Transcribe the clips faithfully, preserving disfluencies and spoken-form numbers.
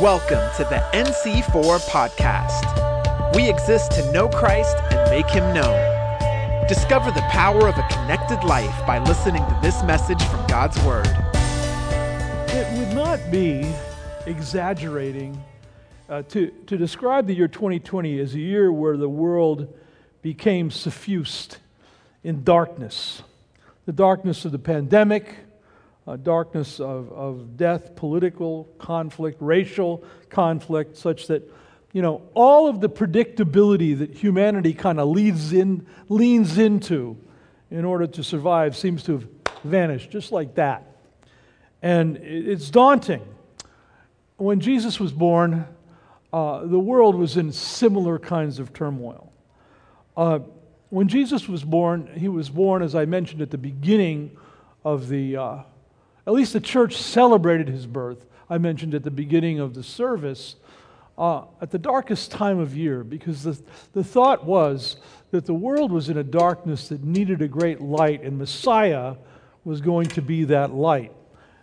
Welcome to the N C four Podcast. We exist to know Christ and make him known. Discover the power of a connected life by listening to this message from God's Word. It would not be exaggerating uh, to, to describe the year twenty twenty as a year where the world became suffused in darkness. The darkness of the pandemic, Uh, darkness of, of death, political conflict, racial conflict, such that, you know, all of the predictability that humanity kind of leads in, leans into in order to survive seems to have vanished, just like that. And it's daunting. When Jesus was born, uh, the world was in similar kinds of turmoil. Uh, when Jesus was born, he was born, as I mentioned at the beginning of the... Uh, At least the church celebrated his birth, I mentioned at the beginning of the service, uh, at the darkest time of year, because the, the thought was that the world was in a darkness that needed a great light, and Messiah was going to be that light.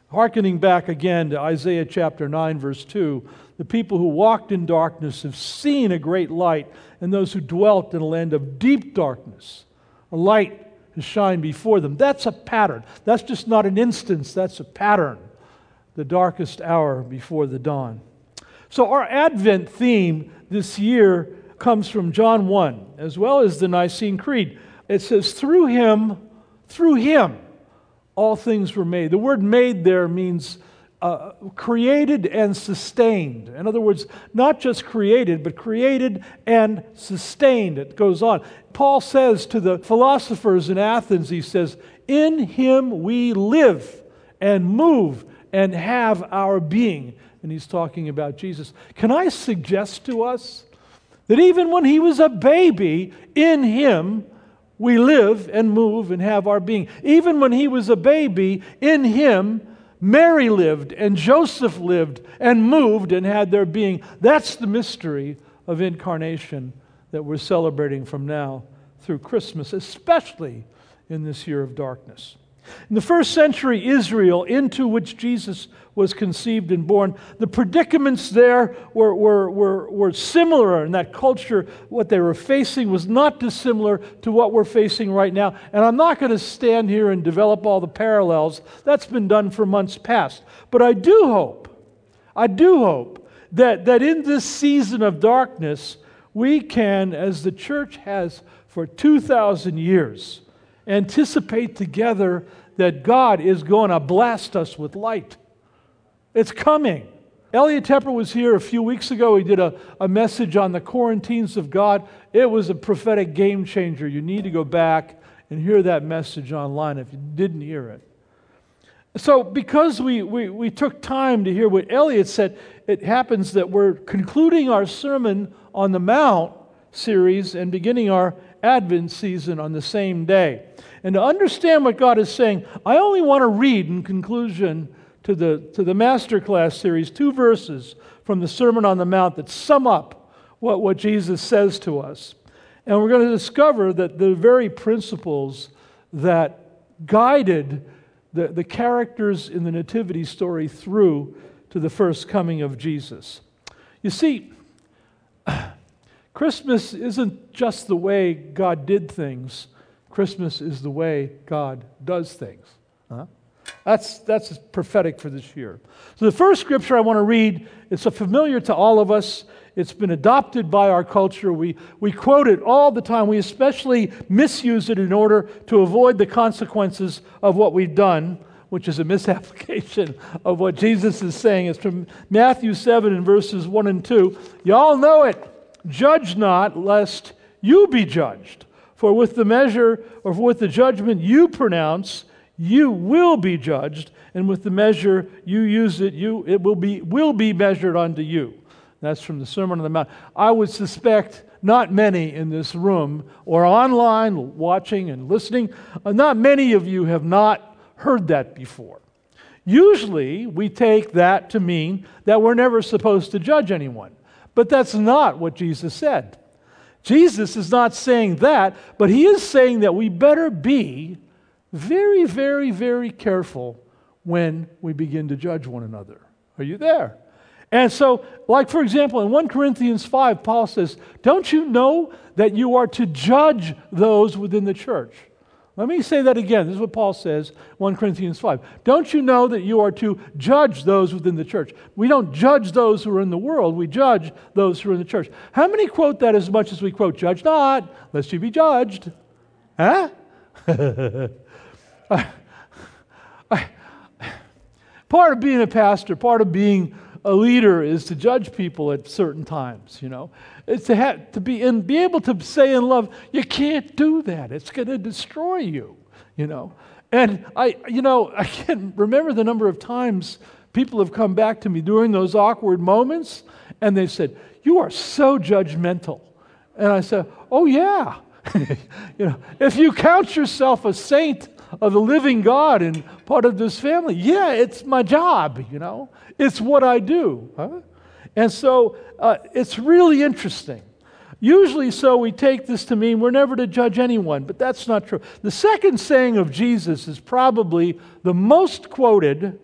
Hearkening back again to Isaiah chapter nine, verse two, the people who walked in darkness have seen a great light, and those who dwelt in a land of deep darkness, a light to shine before them. That's a pattern. That's just not an instance. That's a pattern. The darkest hour before the dawn. So our Advent theme this year comes from John one, as well as the Nicene Creed. It says, through him, through him, all things were made. The word made there means uh, created and sustained. In other words, not just created, but created and sustained. It goes on. Paul says to the philosophers in Athens, he says, in him we live and move and have our being. And he's talking about Jesus. Can I suggest to us that even when he was a baby, in him we live and move and have our being. Even when he was a baby, in him Mary lived and Joseph lived and moved and had their being. That's the mystery of incarnation that we're celebrating from now through Christmas, especially in this year of darkness. In the first century Israel, into which Jesus was conceived and born, the predicaments there were, were, were, were similar in that culture. What they were facing was not dissimilar to what we're facing right now. And I'm not going to stand here and develop all the parallels. That's been done for months past. But I do hope, I do hope that, that in this season of darkness, we can, as the church has for two thousand years, anticipate together that God is going to blast us with light. It's coming. Elliot Tepper was here a few weeks ago. He did a, a message on the quarantines of God. It was a prophetic game changer. You need to go back and hear that message online if you didn't hear it. So because we, we, we took time to hear what Elliot said, it happens that we're concluding our Sermon on the Mount series and beginning our Advent season on the same day. And to understand what God is saying, I only want to read in conclusion to the, to the Masterclass series two verses from the Sermon on the Mount that sum up what, what Jesus says to us. And we're going to discover that the very principles that guided The, the characters in the Nativity story through to the first coming of Jesus. You see, Christmas isn't just the way God did things. Christmas is the way God does things. Huh? That's, that's prophetic for this year. So the first scripture I want to read, it's a familiar to all of us. It's been adopted by our culture. We, we quote it all the time. We especially misuse it in order to avoid the consequences of what we've done, which is a misapplication of what Jesus is saying. It's from Matthew seven and verses one and two. Y'all know it. Judge not, lest you be judged. For with the measure, or with the judgment you pronounce, you will be judged. And with the measure you use it, you it will be will be measured unto you. That's from the Sermon on the Mount. I would suspect not many in this room or online watching and listening, not many of you have not heard that before. Usually we take that to mean that we're never supposed to judge anyone. But that's not what Jesus said. Jesus is not saying that, but he is saying that we better be very, very, very careful when we begin to judge one another. Are you there? And so, like for example, in First Corinthians five, Paul says, don't you know that you are to judge those within the church? Let me say that again. This is what Paul says, First Corinthians five. Don't you know that you are to judge those within the church? We don't judge those who are in the world. We judge those who are in the church. How many quote that as much as we quote, judge not, lest you be judged? Huh? I, I, part of being a pastor, part of being a leader is to judge people at certain times, you know. It's to have to be and be able to say in love, you can't do that. It's going to destroy you, you know. And I, you know, I can't remember the number of times people have come back to me during those awkward moments, and they've said, "You are so judgmental," and I said, "Oh yeah, you know, if you count yourself a saint of the living God and part of this family, yeah, it's my job, you know, it's what I do, huh?" And so uh, it's really interesting. Usually so we take this to mean we're never to judge anyone, but that's not true. The second saying of Jesus is probably the most quoted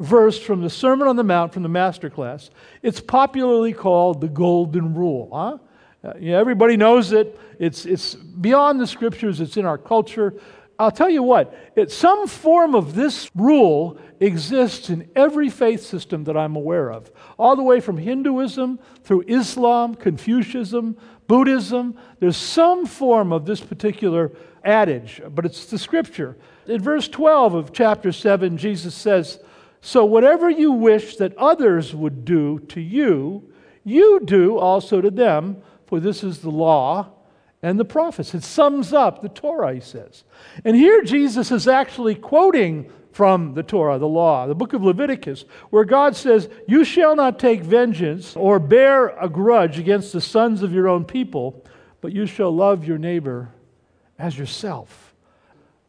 verse from the Sermon on the Mount from the Master Class. It's popularly called the Golden Rule. Huh? Uh, you know, everybody knows it. It's, it's beyond the Scriptures. It's in our culture. I'll tell you what, it, some form of this rule exists in every faith system that I'm aware of, all the way from Hinduism through Islam, Confucianism, Buddhism. There's some form of this particular adage, but it's the Scripture. In verse twelve of chapter seven, Jesus says, "So whatever you wish that others would do to you, you do also to them, for this is the law and the prophets." It sums up the Torah, he says. And here Jesus is actually quoting from the Torah, the law, the book of Leviticus, where God says, "You shall not take vengeance or bear a grudge against the sons of your own people, but you shall love your neighbor as yourself."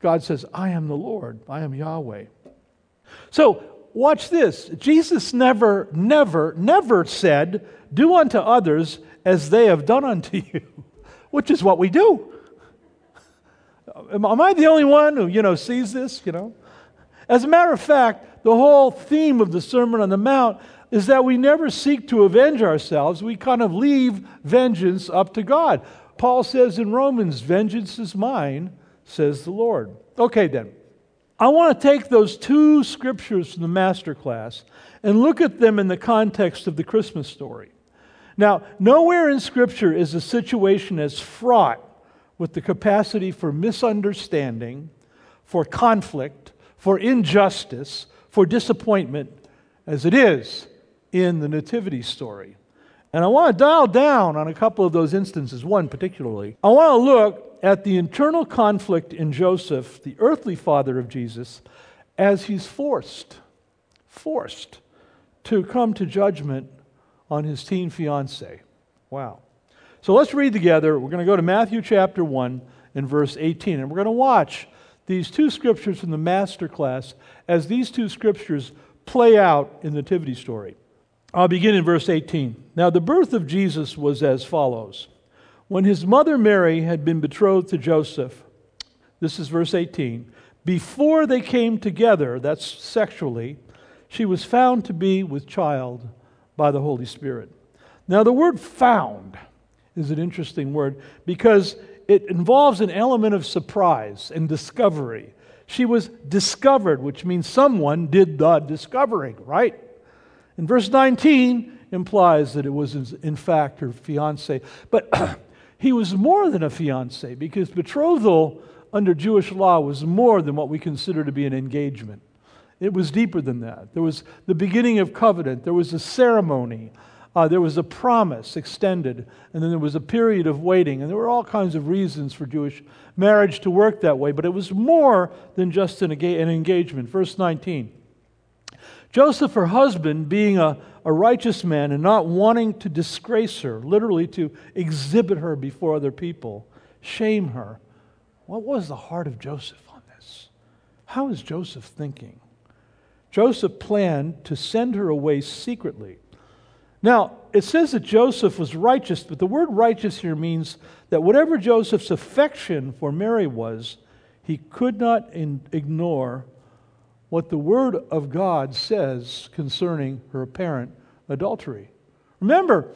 God says, "I am the Lord, I am Yahweh." So watch this. Jesus never, never, never said, "Do unto others as they have done unto you," which is what we do. Am, am I the only one who, you know, sees this, you know? As a matter of fact, the whole theme of the Sermon on the Mount is that we never seek to avenge ourselves. We kind of leave vengeance up to God. Paul says in Romans, "Vengeance is mine, says the Lord." Okay then, I want to take those two scriptures from the master class and look at them in the context of the Christmas story. Now, nowhere in Scripture is a situation as fraught with the capacity for misunderstanding, for conflict, for injustice, for disappointment, as it is in the Nativity story. And I want to dial down on a couple of those instances, one particularly. I want to look at the internal conflict in Joseph, the earthly father of Jesus, as he's forced, forced to come to judgment on his teen fiancée. Wow. So let's read together. We're going to go to Matthew chapter one and verse eighteen. And we're going to watch these two scriptures from the master class as these two scriptures play out in the Nativity story. I'll begin in verse eighteen. "Now the birth of Jesus was as follows. When his mother Mary had been betrothed to Joseph," this is verse eighteen, "before they came together," that's sexually, "she was found to be with child by the Holy Spirit." Now the word "found" is an interesting word because it involves an element of surprise and discovery. She was discovered, which means someone did the discovering, right? And verse nineteen implies that it was in fact her fiancé. But he was more than a fiancé, because betrothal under Jewish law was more than what we consider to be an engagement. It was deeper than that. There was the beginning of covenant. There was a ceremony. Uh, there was a promise extended. And then there was a period of waiting. And there were all kinds of reasons for Jewish marriage to work that way. But it was more than just an, an engagement. Verse nineteen. "Joseph, her husband, being a, a righteous man and not wanting to disgrace her," literally to exhibit her before other people, shame her. What was the heart of Joseph on this? How is Joseph thinking? Joseph planned to send her away secretly. Now, it says that Joseph was righteous, but the word "righteous" here means that whatever Joseph's affection for Mary was, he could not in- ignore what the Word of God says concerning her apparent adultery. Remember,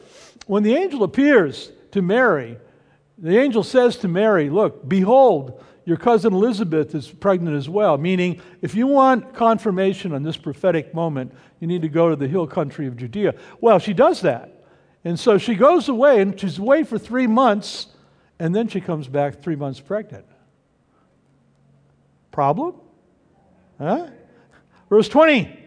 when the angel appears to Mary, the angel says to Mary, look, behold, your cousin Elizabeth is pregnant as well. Meaning, if you want confirmation on this prophetic moment, you need to go to the hill country of Judea. Well, she does that. And so she goes away, and she's away for three months, and then she comes back three months pregnant. Problem? Huh? Verse twenty.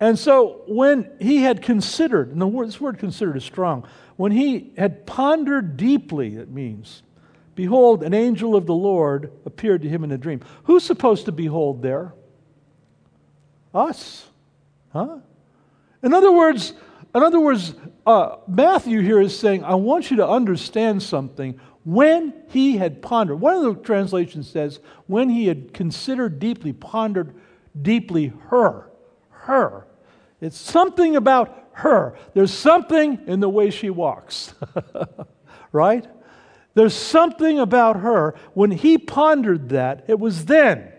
And so when he had considered, and the word, this word considered is strong, when he had pondered deeply, it means, behold, an angel of the Lord appeared to him in a dream. Who's supposed to behold there? Us. Huh? In other words, in other words, uh, Matthew here is saying, I want you to understand something. When he had pondered, one of the translations says, when he had considered deeply, pondered deeply her, her. It's something about her. There's something in the way she walks, right? There's something about her. When he pondered that, it was then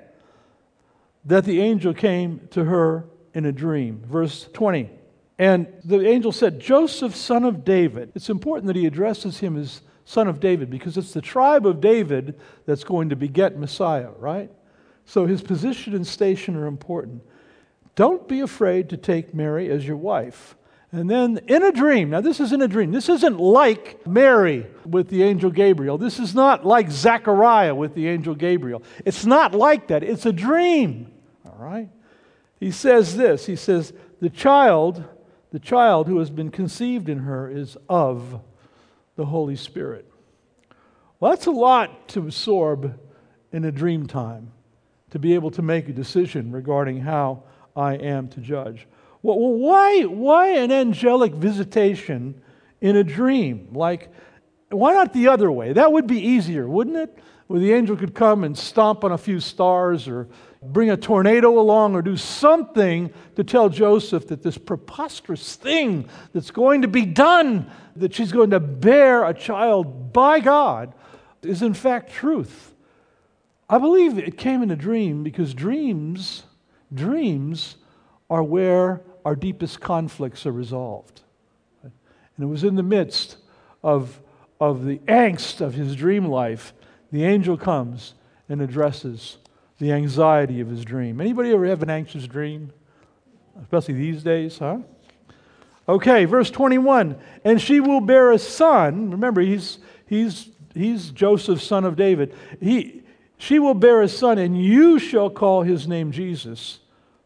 that the angel came to her in a dream. Verse twenty, and the angel said, Joseph, son of David. It's important that he addresses him as son of David, because it's the tribe of David that's going to beget Messiah, right? So his position and station are important. Don't be afraid to take Mary as your wife. And then in a dream, now this isn't a dream. This isn't like Mary with the angel Gabriel. This is not like Zachariah with the angel Gabriel. It's not like that. It's a dream, all right? He says this. He says, the child, the child who has been conceived in her is of the Holy Spirit. Well, that's a lot to absorb in a dream time, to be able to make a decision regarding how I am to judge. Well, why, why an angelic visitation in a dream? Like, why not the other way? That would be easier, wouldn't it? Where the angel could come and stomp on a few stars or bring a tornado along or do something to tell Joseph that this preposterous thing that's going to be done, that she's going to bear a child by God, is in fact truth. I believe it came in a dream because dreams, dreams are where our deepest conflicts are resolved. And it was in the midst of, of the angst of his dream life, the angel comes and addresses the anxiety of his dream. Anybody ever have an anxious dream? Especially these days, huh? Okay, verse twenty-one. And she will bear a son. Remember, he's he's he's Joseph, son of David. He she will bear a son, and you shall call his name Jesus,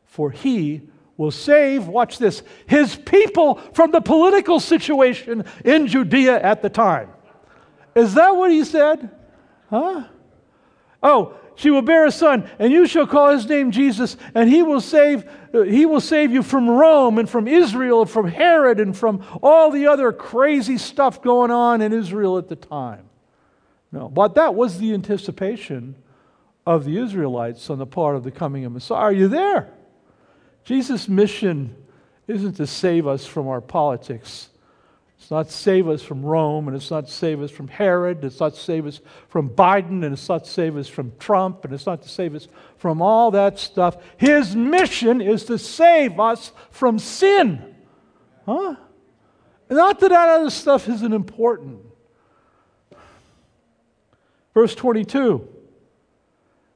for he will save, watch this, his people from the political situation in Judea at the time. Is that what he said? Huh? Oh, she will bear a son, and you shall call his name Jesus, and he will save uh, he will save you from Rome and from Israel and from Herod and from all the other crazy stuff going on in Israel at the time. No, but that was the anticipation of the Israelites on the part of the coming of Messiah. Are you there? Jesus' mission isn't to save us from our politics. It's not save us from Rome, and it's not save us from Herod, it's not save us from Biden, and it's not save us from Trump, and it's not to save us from all that stuff. His mission is to save us from sin. Huh? Not that that other stuff isn't important. Verse twenty-two.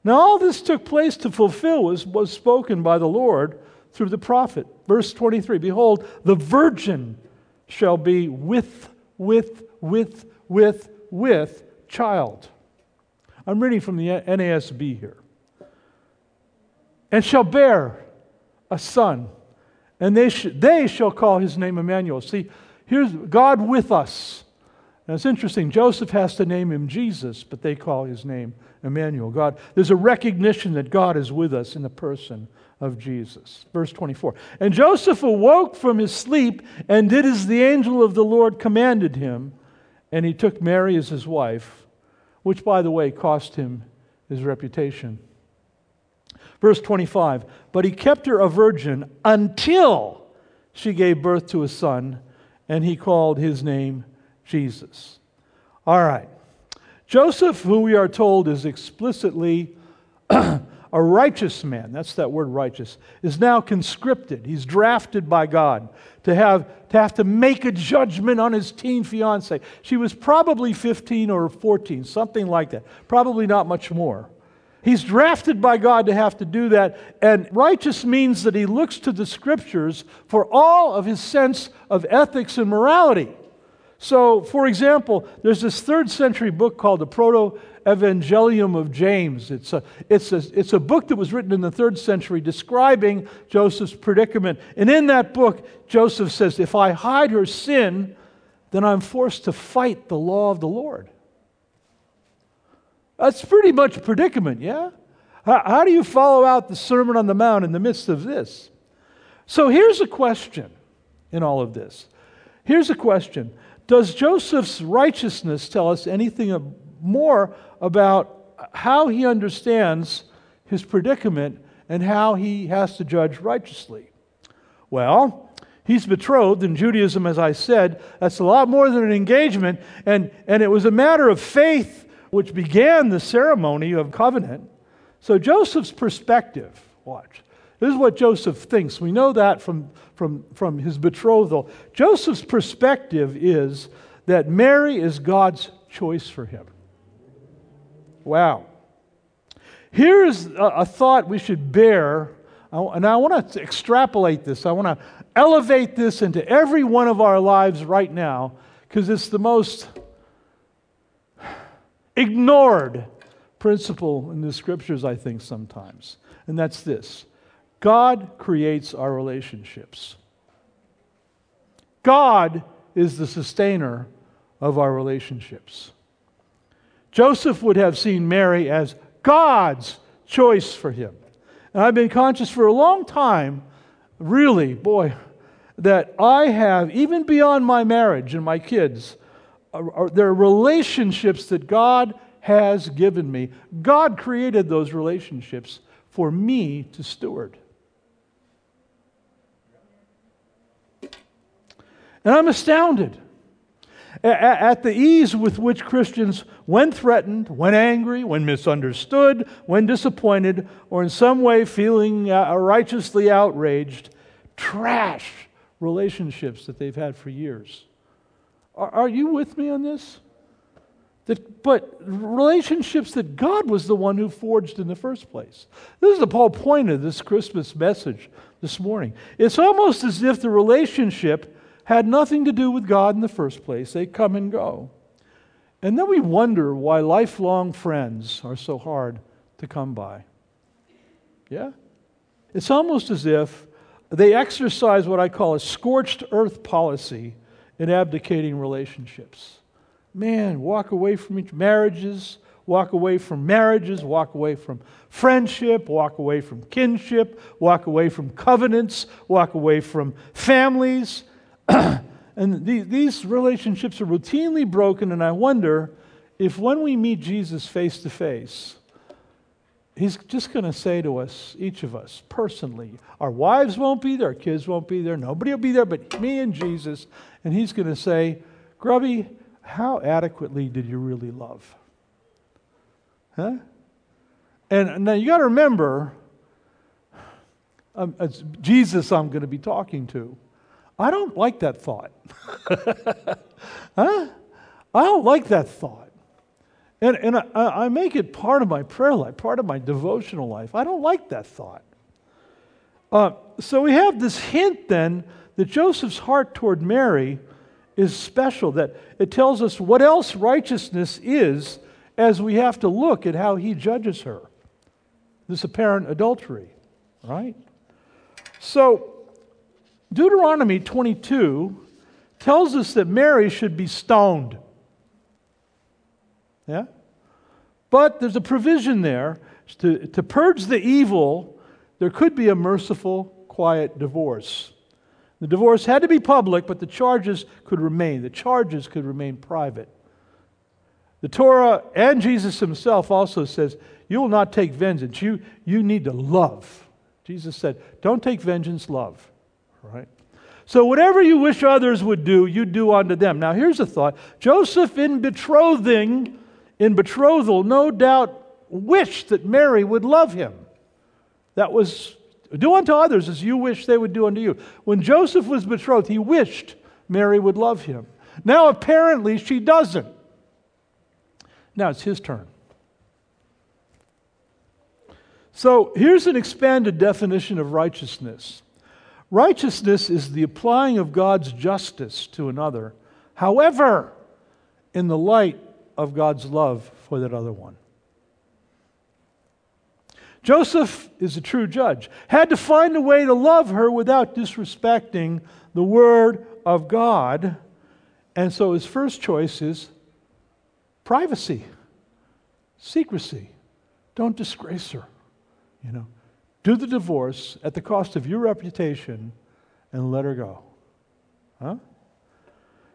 Now all this took place to fulfill what was spoken by the Lord through the prophet. Verse twenty-three. Behold, the virgin shall be with, with, with, with, with child. I'm reading from the N A S B here. And shall bear a son, and they, sh- they shall call his name Emmanuel. See, here's God with us. Now it's interesting, Joseph has to name him Jesus, but they call his name Emmanuel, God. There's a recognition that God is with us in the person of Jesus. Verse twenty-four. And Joseph awoke from his sleep and did as the angel of the Lord commanded him, and he took Mary as his wife, which, by the way, cost him his reputation. Verse twenty-five. But he kept her a virgin until she gave birth to a son, and he called his name Jesus. All right. Joseph, who we are told is explicitly a righteous man, that's that word righteous, is now conscripted. He's drafted by God to have to have to make a judgment on his teen fiancée. She was probably fifteen or fourteen, something like that. Probably not much more. He's drafted by God to have to do that, and righteous means that he looks to the Scriptures for all of his sense of ethics and morality. So, for example, there's this third century book called the Proto-Evangelium of James. It's a, it's, a, it's a book that was written in the third century describing Joseph's predicament. And in that book, Joseph says, if I hide her sin, then I'm forced to fight the law of the Lord. That's pretty much a predicament, yeah? How, how do you follow out the Sermon on the Mount in the midst of this? So here's a question in all of this. Here's a question. Does Joseph's righteousness tell us anything more about how he understands his predicament and how he has to judge righteously? Well, he's betrothed in Judaism, as I said. That's a lot more than an engagement. And, and it was a matter of faith which began the ceremony of covenant. So Joseph's perspective, watch. This is what Joseph thinks. We know that from, from, from his betrothal. Joseph's perspective is that Mary is God's choice for him. Wow. Here is a, a thought we should bear, and I want to extrapolate this. I want to elevate this into every one of our lives right now, because it's the most ignored principle in the Scriptures, I think, sometimes. And that's this. God creates our relationships. God is the sustainer of our relationships. Joseph would have seen Mary as God's choice for him. And I've been conscious for a long time, really, boy, that I have, even beyond my marriage and my kids, are, are, there are relationships that God has given me. God created those relationships for me to steward. And I'm astounded at the ease with which Christians, when threatened, when angry, when misunderstood, when disappointed, or in some way feeling righteously outraged, trash relationships that they've had for years. Are you with me on this? That, but relationships that God was the one who forged in the first place. This is the whole point of this Christmas message this morning. It's almost as if the relationship had nothing to do with God in the first place. They come and go. And then we wonder why lifelong friends are so hard to come by. Yeah? It's almost as if they exercise what I call a scorched earth policy in abdicating relationships. Man, walk away from each marriages, walk away from marriages, walk away from friendship, walk away from kinship, walk away from covenants, walk away from families. And the, these relationships are routinely broken, and I wonder if when we meet Jesus face to face, He's just going to say to us, each of us, personally, our wives won't be there, our kids won't be there, nobody will be there but me and Jesus, and He's going to say, Grubby, how adequately did you really love? Huh? And now you got to remember, um, it's Jesus I'm going to be talking to. I don't like that thought. Huh? I don't like that thought. And, and I, I make it part of my prayer life, part of my devotional life. I don't like that thought. Uh, so we have this hint then that Joseph's heart toward Mary is special, that it tells us what else righteousness is as we have to look at how he judges her. This apparent adultery, right? So Deuteronomy twenty-two tells us that Mary should be stoned. Yeah? But there's a provision there to, to purge the evil. There could be a merciful, quiet divorce. The divorce had to be public, but the charges could remain. The charges could remain private. The Torah and Jesus himself also says, you will not take vengeance. You, you need to love. Jesus said, don't take vengeance, love. Right? So whatever you wish others would do, you do unto them. Now here's a thought. Joseph in betrothing, in betrothal, no doubt wished that Mary would love him. That was, do unto others as you wish they would do unto you. When Joseph was betrothed, he wished Mary would love him. Now apparently she doesn't. Now it's his turn. So here's an expanded definition of righteousness. Righteousness is the applying of God's justice to another, however, in the light of God's love for that other one. Joseph is a true judge. Had to find a way to love her without disrespecting the word of God. And so his first choice is privacy, secrecy. Don't disgrace her. You know, do the divorce at the cost of your reputation and let her go. Huh?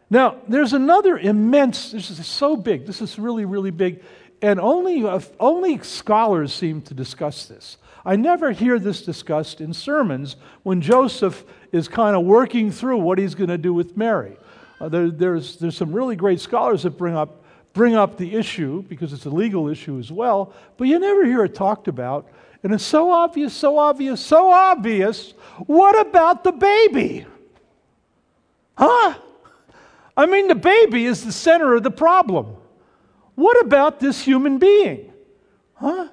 Now, there's another immense, this is so big, this is really, really big, and only only scholars seem to discuss this. I never hear this discussed in sermons when Joseph is kind of working through what he's going to do with Mary. Uh, there, there's, there's some really great scholars that bring up, bring up the issue, because it's a legal issue as well, but you never hear it talked about. And it's so obvious, so obvious, so obvious. What about the baby? Huh? I mean, the baby is the center of the problem. What about this human being? Huh?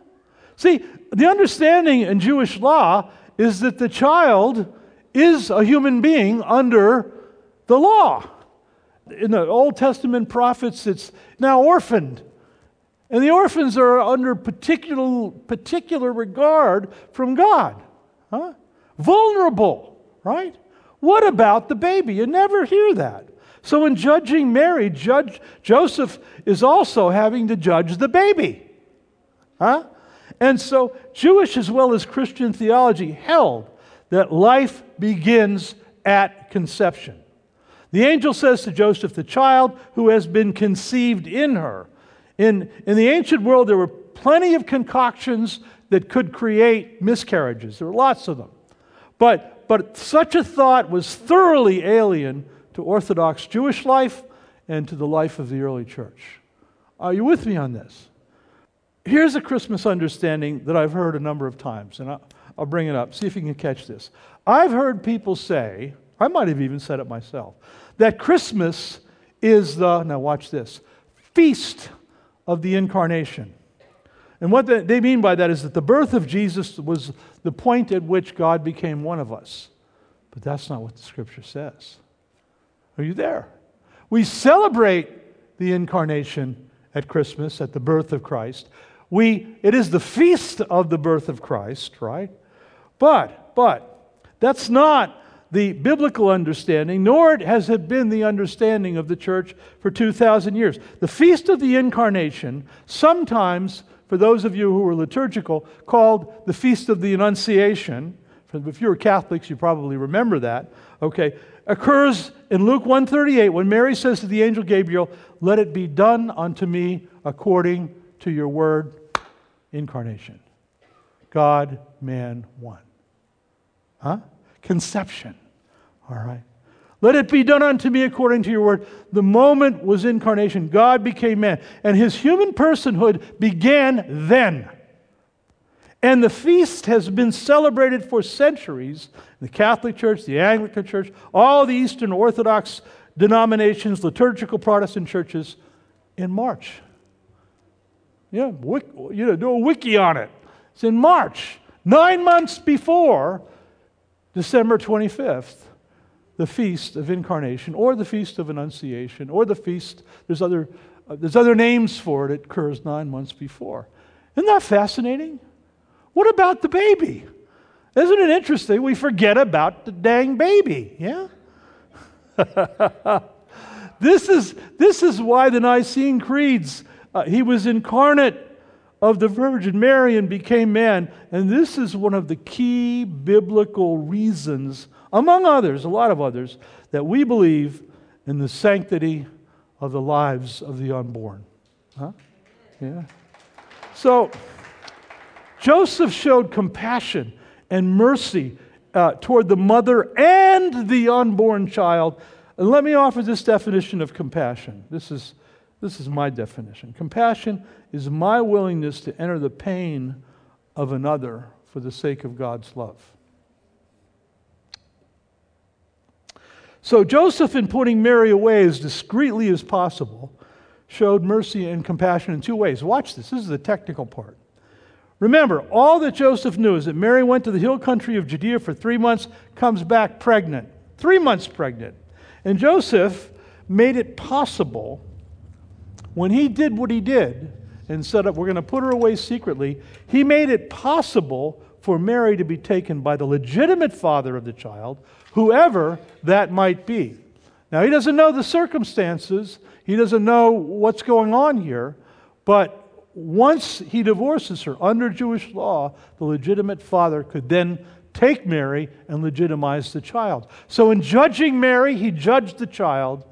See, the understanding in Jewish law is that the child is a human being under the law. In the Old Testament prophets, it's now orphaned. And the orphans are under particular particular regard from God. Huh? Vulnerable, right? What about the baby? You never hear that. So in judging Mary, judge, Joseph is also having to judge the baby. Huh? And so Jewish as well as Christian theology held that life begins at conception. The angel says to Joseph, the child who has been conceived in her. In, in the ancient world, there were plenty of concoctions that could create miscarriages. There were lots of them. But, but such a thought was thoroughly alien to Orthodox Jewish life and to the life of the early church. Are you with me on this? Here's a Christmas understanding that I've heard a number of times, and I'll, I'll bring it up, see if you can catch this. I've heard people say, I might have even said it myself, that Christmas is the, now watch this, feast of the incarnation. And what they mean by that is that the birth of Jesus was the point at which God became one of us. But that's not what the Scripture says. Are you there? We celebrate the incarnation at Christmas, at the birth of Christ. We, it is the feast of the birth of Christ, right? But, but, that's not the biblical understanding, nor has it been the understanding of the church for two thousand years. The Feast of the Incarnation, sometimes, for those of you who are liturgical, called the Feast of the Annunciation, if you were Catholics, you probably remember that, okay, occurs in Luke one thirty-eight when Mary says to the angel Gabriel, "Let it be done unto me according to your word." Incarnation. God, man, one. Huh? Conception. All right. Let it be done unto me according to your word. The moment was incarnation. God became man. And his human personhood began then. And the feast has been celebrated for centuries. The Catholic Church, the Anglican Church, all the Eastern Orthodox denominations, liturgical Protestant churches, in March. Yeah, wiki, you know, do a wiki on it. It's in March. Nine months before December twenty-fifth, the Feast of Incarnation, or the Feast of Annunciation, or the Feast, there's other, uh, there's other names for it, it occurs nine months before. Isn't that fascinating? What about the baby? Isn't it interesting? We forget about the dang baby, yeah? This is, this is why the Nicene Creeds, uh, he was incarnate of the Virgin Mary and became man. And this is one of the key biblical reasons, among others, a lot of others, that we believe in the sanctity of the lives of the unborn. Huh? Yeah. So, Joseph showed compassion and mercy uh, toward the mother and the unborn child. And let me offer this definition of compassion. This is This is my definition. Compassion is my willingness to enter the pain of another for the sake of God's love. So Joseph, in putting Mary away as discreetly as possible, showed mercy and compassion in two ways. Watch this. This is the technical part. Remember, all that Joseph knew is that Mary went to the hill country of Judea for three months, comes back pregnant. Three months pregnant. And Joseph made it possible, when he did what he did and said, we're going to put her away secretly, he made it possible for Mary to be taken by the legitimate father of the child, whoever that might be. Now, he doesn't know the circumstances. He doesn't know what's going on here. But once he divorces her, under Jewish law, the legitimate father could then take Mary and legitimize the child. So in judging Mary, he judged the child,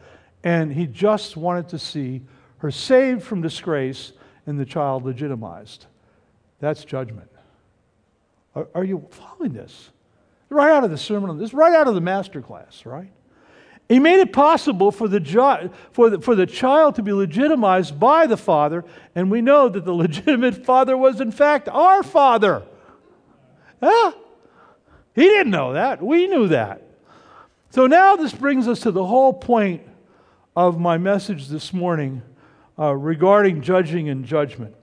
and he just wanted to see her saved from disgrace and the child legitimized. That's judgment. Are you following this? Right out of the Sermon on the Mount, right out of the master class, right? He made it possible for the, ju- for, the, for the child to be legitimized by the father, and we know that the legitimate father was, in fact, our father. Huh? He didn't know that. We knew that. So now this brings us to the whole point of my message this morning uh, regarding judging and judgment.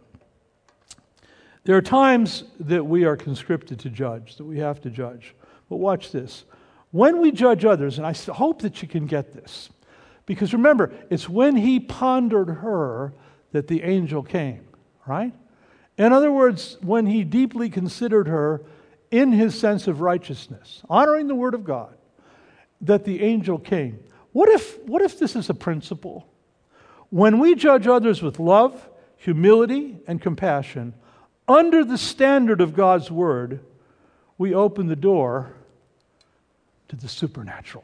There are times that we are conscripted to judge, that we have to judge. But watch this. When we judge others, and I hope that you can get this, because remember, it's when he pondered her that the angel came, right? In other words, when he deeply considered her in his sense of righteousness, honoring the word of God, that the angel came. What if, what if this is a principle? When we judge others with love, humility, and compassion, under the standard of God's word, we open the door to the supernatural.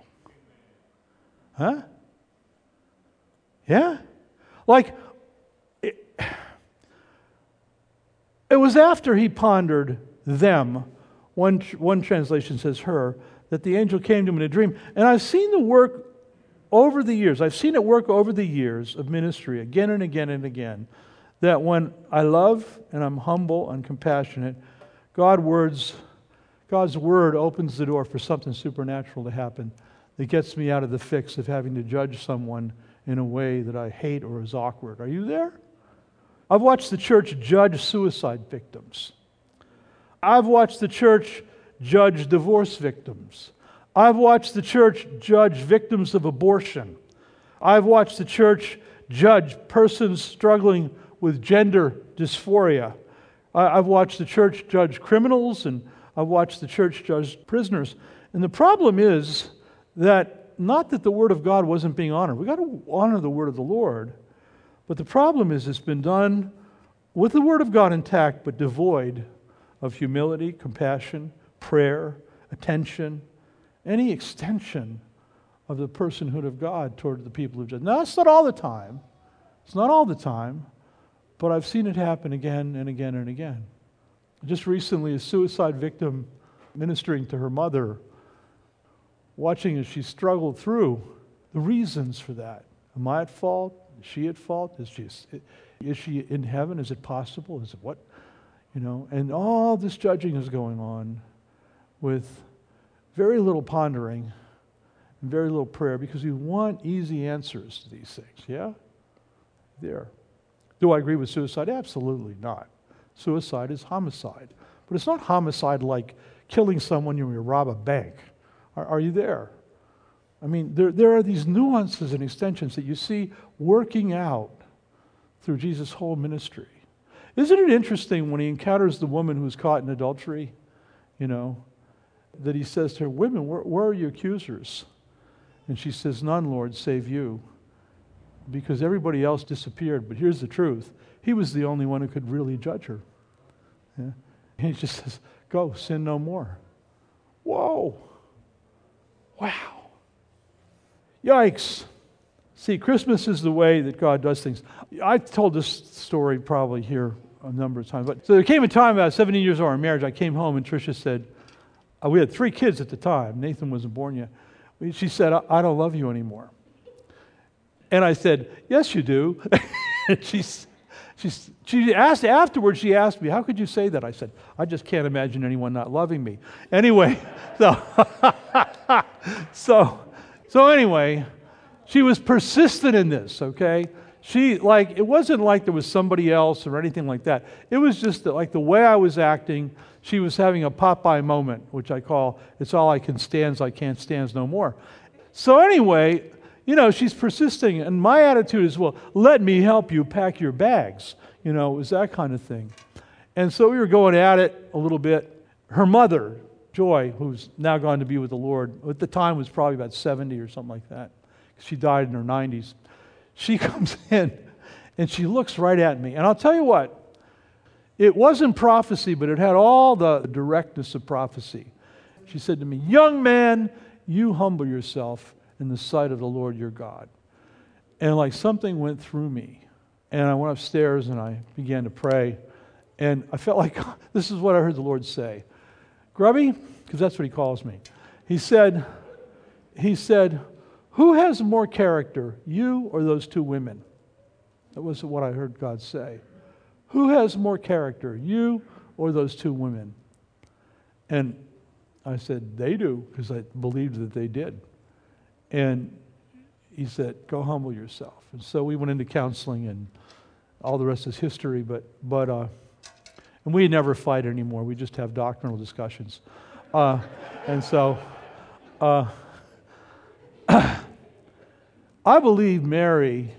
Huh? Yeah? Like, it, it was after he pondered them, one, one translation says her, that the angel came to him in a dream. And I've seen the work over the years, I've seen it work over the years of ministry again and again and again, that when I love and I'm humble and compassionate, God words, God's word opens the door for something supernatural to happen that gets me out of the fix of having to judge someone in a way that I hate or is awkward. Are you there? I've watched the church judge suicide victims. I've watched the church judge divorce victims. I've watched the church judge victims of abortion. I've watched the church judge persons struggling with gender dysphoria. I, I've watched the church judge criminals, and I've watched the church judge prisoners. And the problem is that not that the word of God wasn't being honored. We've got to honor the word of the Lord. But the problem is it's been done with the word of God intact, but devoid of humility, compassion, prayer, attention, any extension of the personhood of God toward the people of Judah. Now, that's not all the time. It's not all the time. But I've seen it happen again and again and again. Just recently, a suicide victim ministering to her mother, watching as she struggled through the reasons for that. Am I at fault? Is she at fault? Is she, is she in heaven? Is it possible? Is it what? You know, and all this judging is going on with very little pondering and very little prayer, because we want easy answers to these things. Yeah? There. Do I agree with suicide? Absolutely not. Suicide is homicide. But it's not homicide like killing someone when you rob a bank. Are, are you there? I mean, there, there are these nuances and extensions that you see working out through Jesus' whole ministry. Isn't it interesting when he encounters the woman who's caught in adultery, you know, that he says to her, women, where, where are your accusers? And she says, none, Lord, save you. Because everybody else disappeared. But here's the truth. He was the only one who could really judge her. Yeah. And he just says, go, sin no more. Whoa. Wow. Yikes. See, Christmas is the way that God does things. I told this story probably here a number of times. But so there came a time, about seventeen years old in marriage, I came home and Tricia said, uh, we had three kids at the time. Nathan wasn't born yet. She said, I, I don't love you anymore. And I said, yes, you do. she, She's, she asked afterwards, she asked me, how could you say that? I said, I just can't imagine anyone not loving me. Anyway, so, so, so anyway, she was persistent in this, okay? She, like, it wasn't like there was somebody else or anything like that. It was just that, like, the way I was acting, she was having a Popeye moment, which I call, it's all I can stands, I can't stands no more. So anyway, you know, she's persisting, and my attitude is, well, let me help you pack your bags. You know, it was that kind of thing. And so we were going at it a little bit. Her mother, Joy, who's now gone to be with the Lord, at the time was probably about seventy or something like that. She died in her nineties. She comes in, and she looks right at me. And I'll tell you what, it wasn't prophecy, but it had all the directness of prophecy. She said to me, young man, you humble yourself in the sight of the Lord your God. And like something went through me. And I went upstairs and I began to pray. And I felt like, this is what I heard the Lord say. Grubby, because that's what he calls me. He said, he said, who has more character, you or those two women? That was what I heard God say. Who has more character, you or those two women? And I said, they do, because I believed that they did. And he said, go humble yourself. And so we went into counseling, and all the rest is history. But, but, uh, and we never fight anymore. We just have doctrinal discussions. Uh, and so uh, I believe Mary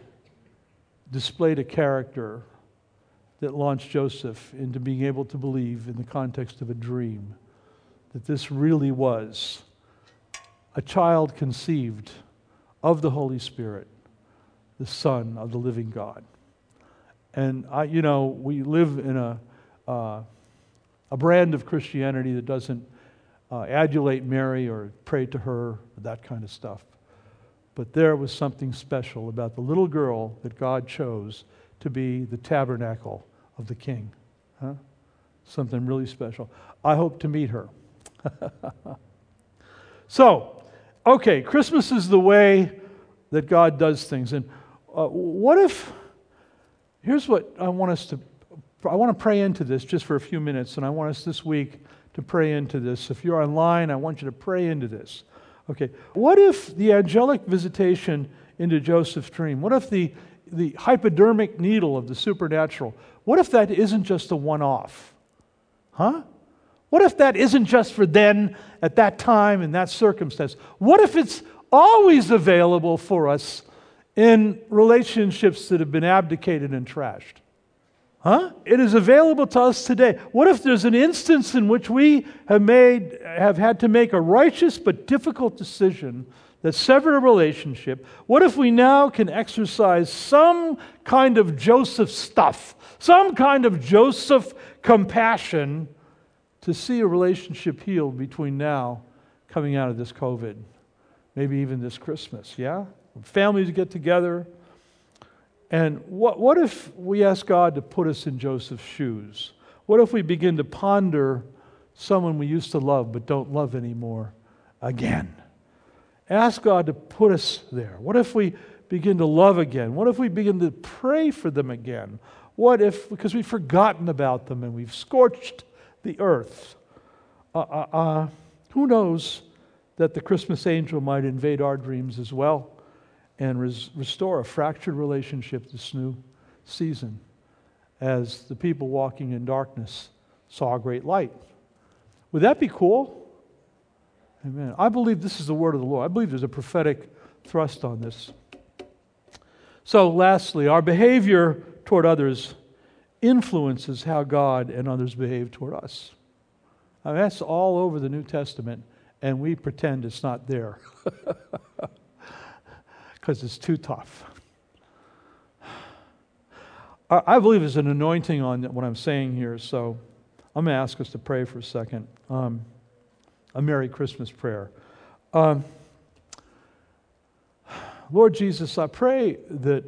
displayed a character that launched Joseph into being able to believe in the context of a dream that this really was a child conceived of the Holy Spirit, the Son of the living God. And, I, you know, we live in a uh, a brand of Christianity that doesn't uh, adulate Mary or pray to her, or that kind of stuff. But there was something special about the little girl that God chose to be the tabernacle of the King. Huh? Something really special. I hope to meet her. So, okay, Christmas is the way that God does things. And uh, what if, here's what I want us to, I want to pray into this just for a few minutes, and I want us this week to pray into this. If you're online, I want you to pray into this. Okay, what if the angelic visitation into Joseph's dream, what if the, the hypodermic needle of the supernatural, what if that isn't just a one-off? Huh? What if that isn't just for then, at that time, in that circumstance? What if it's always available for us in relationships that have been abdicated and trashed? Huh? It is available to us today. What if there's an instance in which we have made, have had to make a righteous but difficult decision that severed a relationship? What if we now can exercise some kind of Joseph stuff, some kind of Joseph compassion, to see a relationship healed between now, coming out of this COVID, maybe even this Christmas, yeah? Families get together. And what, what if we ask God to put us in Joseph's shoes? What if we begin to ponder someone we used to love but don't love anymore again? Ask God to put us there. What if we begin to love again? What if we begin to pray for them again? What if, because we've forgotten about them and we've scorched the earth. Uh, uh, uh, who knows that the Christmas angel might invade our dreams as well and res- restore a fractured relationship this new season, as the people walking in darkness saw a great light. Would that be cool? Amen. I believe this is the word of the Lord. I believe there's a prophetic thrust on this. So lastly, our behavior toward others influences how God and others behave toward us. I mean, that's all over the New Testament, and we pretend it's not there because it's too tough. I believe there's an anointing on what I'm saying here, so I'm going to ask us to pray for a second. Um, a Merry Christmas prayer. Um, Lord Jesus, I pray that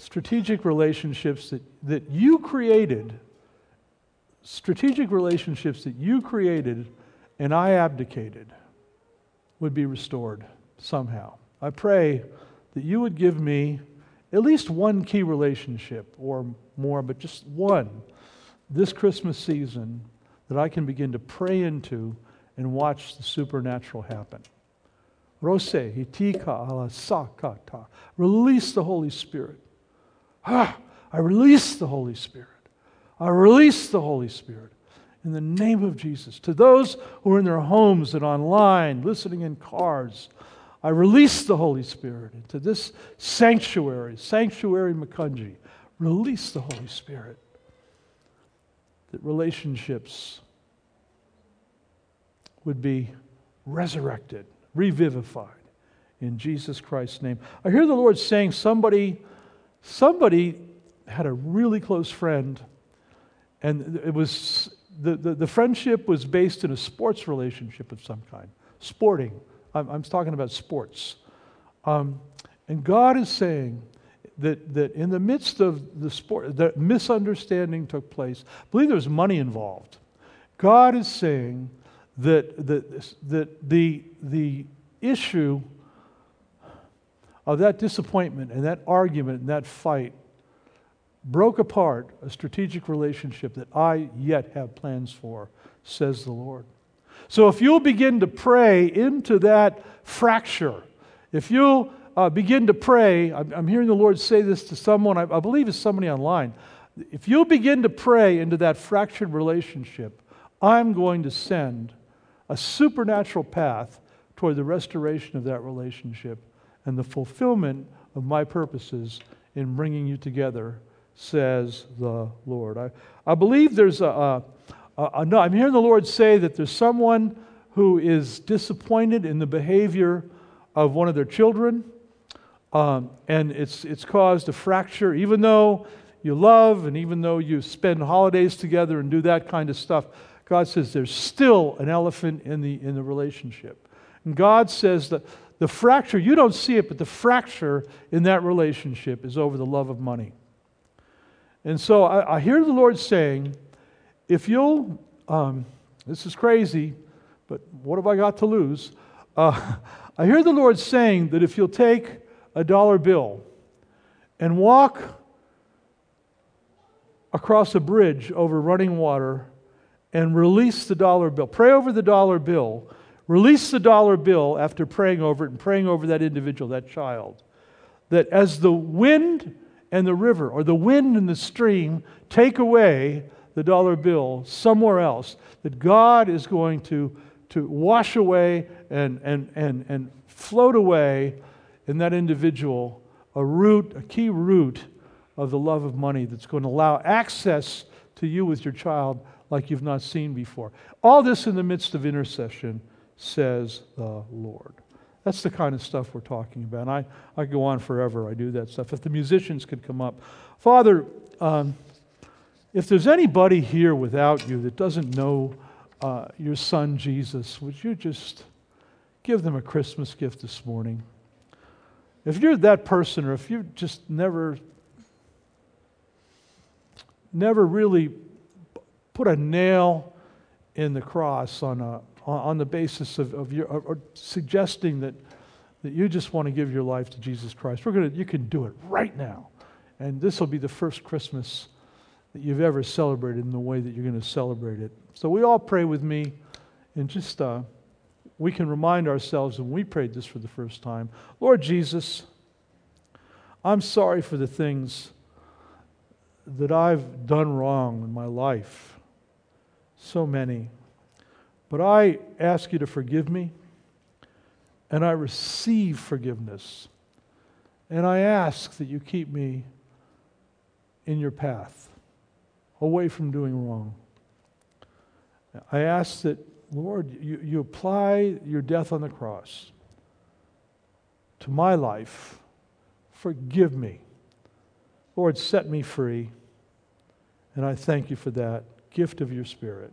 strategic relationships that, that you created, strategic relationships that you created and I abdicated would be restored somehow. I pray that you would give me at least one key relationship or more, but just one this Christmas season that I can begin to pray into and watch the supernatural happen. Rose, hitika, ala, sakata. Release the Holy Spirit. Ah, I release the Holy Spirit. I release the Holy Spirit in the name of Jesus. To those who are in their homes and online, listening in cars, I release the Holy Spirit into this sanctuary, Sanctuary Makunji. Release the Holy Spirit. That relationships would be resurrected, revivified in Jesus Christ's name. I hear the Lord saying somebody, somebody had a really close friend, and it was the, the, the friendship was based in a sports relationship of some kind, sporting. I'm, I'm talking about sports. Um, and God is saying that that in the midst of the sport, the misunderstanding took place. I believe there was money involved. God is saying that that that the the issue of that disappointment and that argument and that fight broke apart a strategic relationship that I yet have plans for, says the Lord. So if you'll begin to pray into that fracture, if you'll uh, begin to pray, I'm, I'm hearing the Lord say this to someone, I, I believe it's somebody online, if you'll begin to pray into that fractured relationship, I'm going to send a supernatural path toward the restoration of that relationship and the fulfillment of my purposes in bringing you together, says the Lord. I, I believe there's a... a Uh, no, I'm hearing the Lord say that there's someone who is disappointed in the behavior of one of their children, um, and it's it's caused a fracture. Even though you love and even though you spend holidays together and do that kind of stuff, God says there's still an elephant in the in the relationship. And God says that the fracture, you don't see it, but the fracture in that relationship is over the love of money. And so I, I hear the Lord saying, if you'll, um, this is crazy, but what have I got to lose? Uh, I hear the Lord saying that if you'll take a dollar bill and walk across a bridge over running water and release the dollar bill, pray over the dollar bill, release the dollar bill after praying over it and praying over that individual, that child, that as the wind and the river or the wind and the stream take away the dollar bill somewhere else, that God is going to, to wash away and, and, and, and float away in that individual a root, a key root of the love of money that's going to allow access to you with your child like you've not seen before. All this in the midst of intercession, says the Lord. That's the kind of stuff we're talking about. And I, I go on forever. I do that stuff. If the musicians could come up. Father, um, if there's anybody here without you that doesn't know uh, your son Jesus, would you just give them a Christmas gift this morning? If you're that person, or if you just never, never really put a nail in the cross on a on the basis of, of your or, or suggesting that that you just want to give your life to Jesus Christ, we're gonna you can do it right now, and this will be the first Christmas that you've ever celebrated in the way that you're going to celebrate it. So we all pray with me, and just uh, we can remind ourselves when we prayed this for the first time. Lord Jesus, I'm sorry for the things that I've done wrong in my life, so many. But I ask you to forgive me, and I receive forgiveness. And I ask that you keep me in your path, away from doing wrong. I ask that, Lord, you, you apply your death on the cross to my life. Forgive me. Lord, set me free. And I thank you for that gift of your Spirit.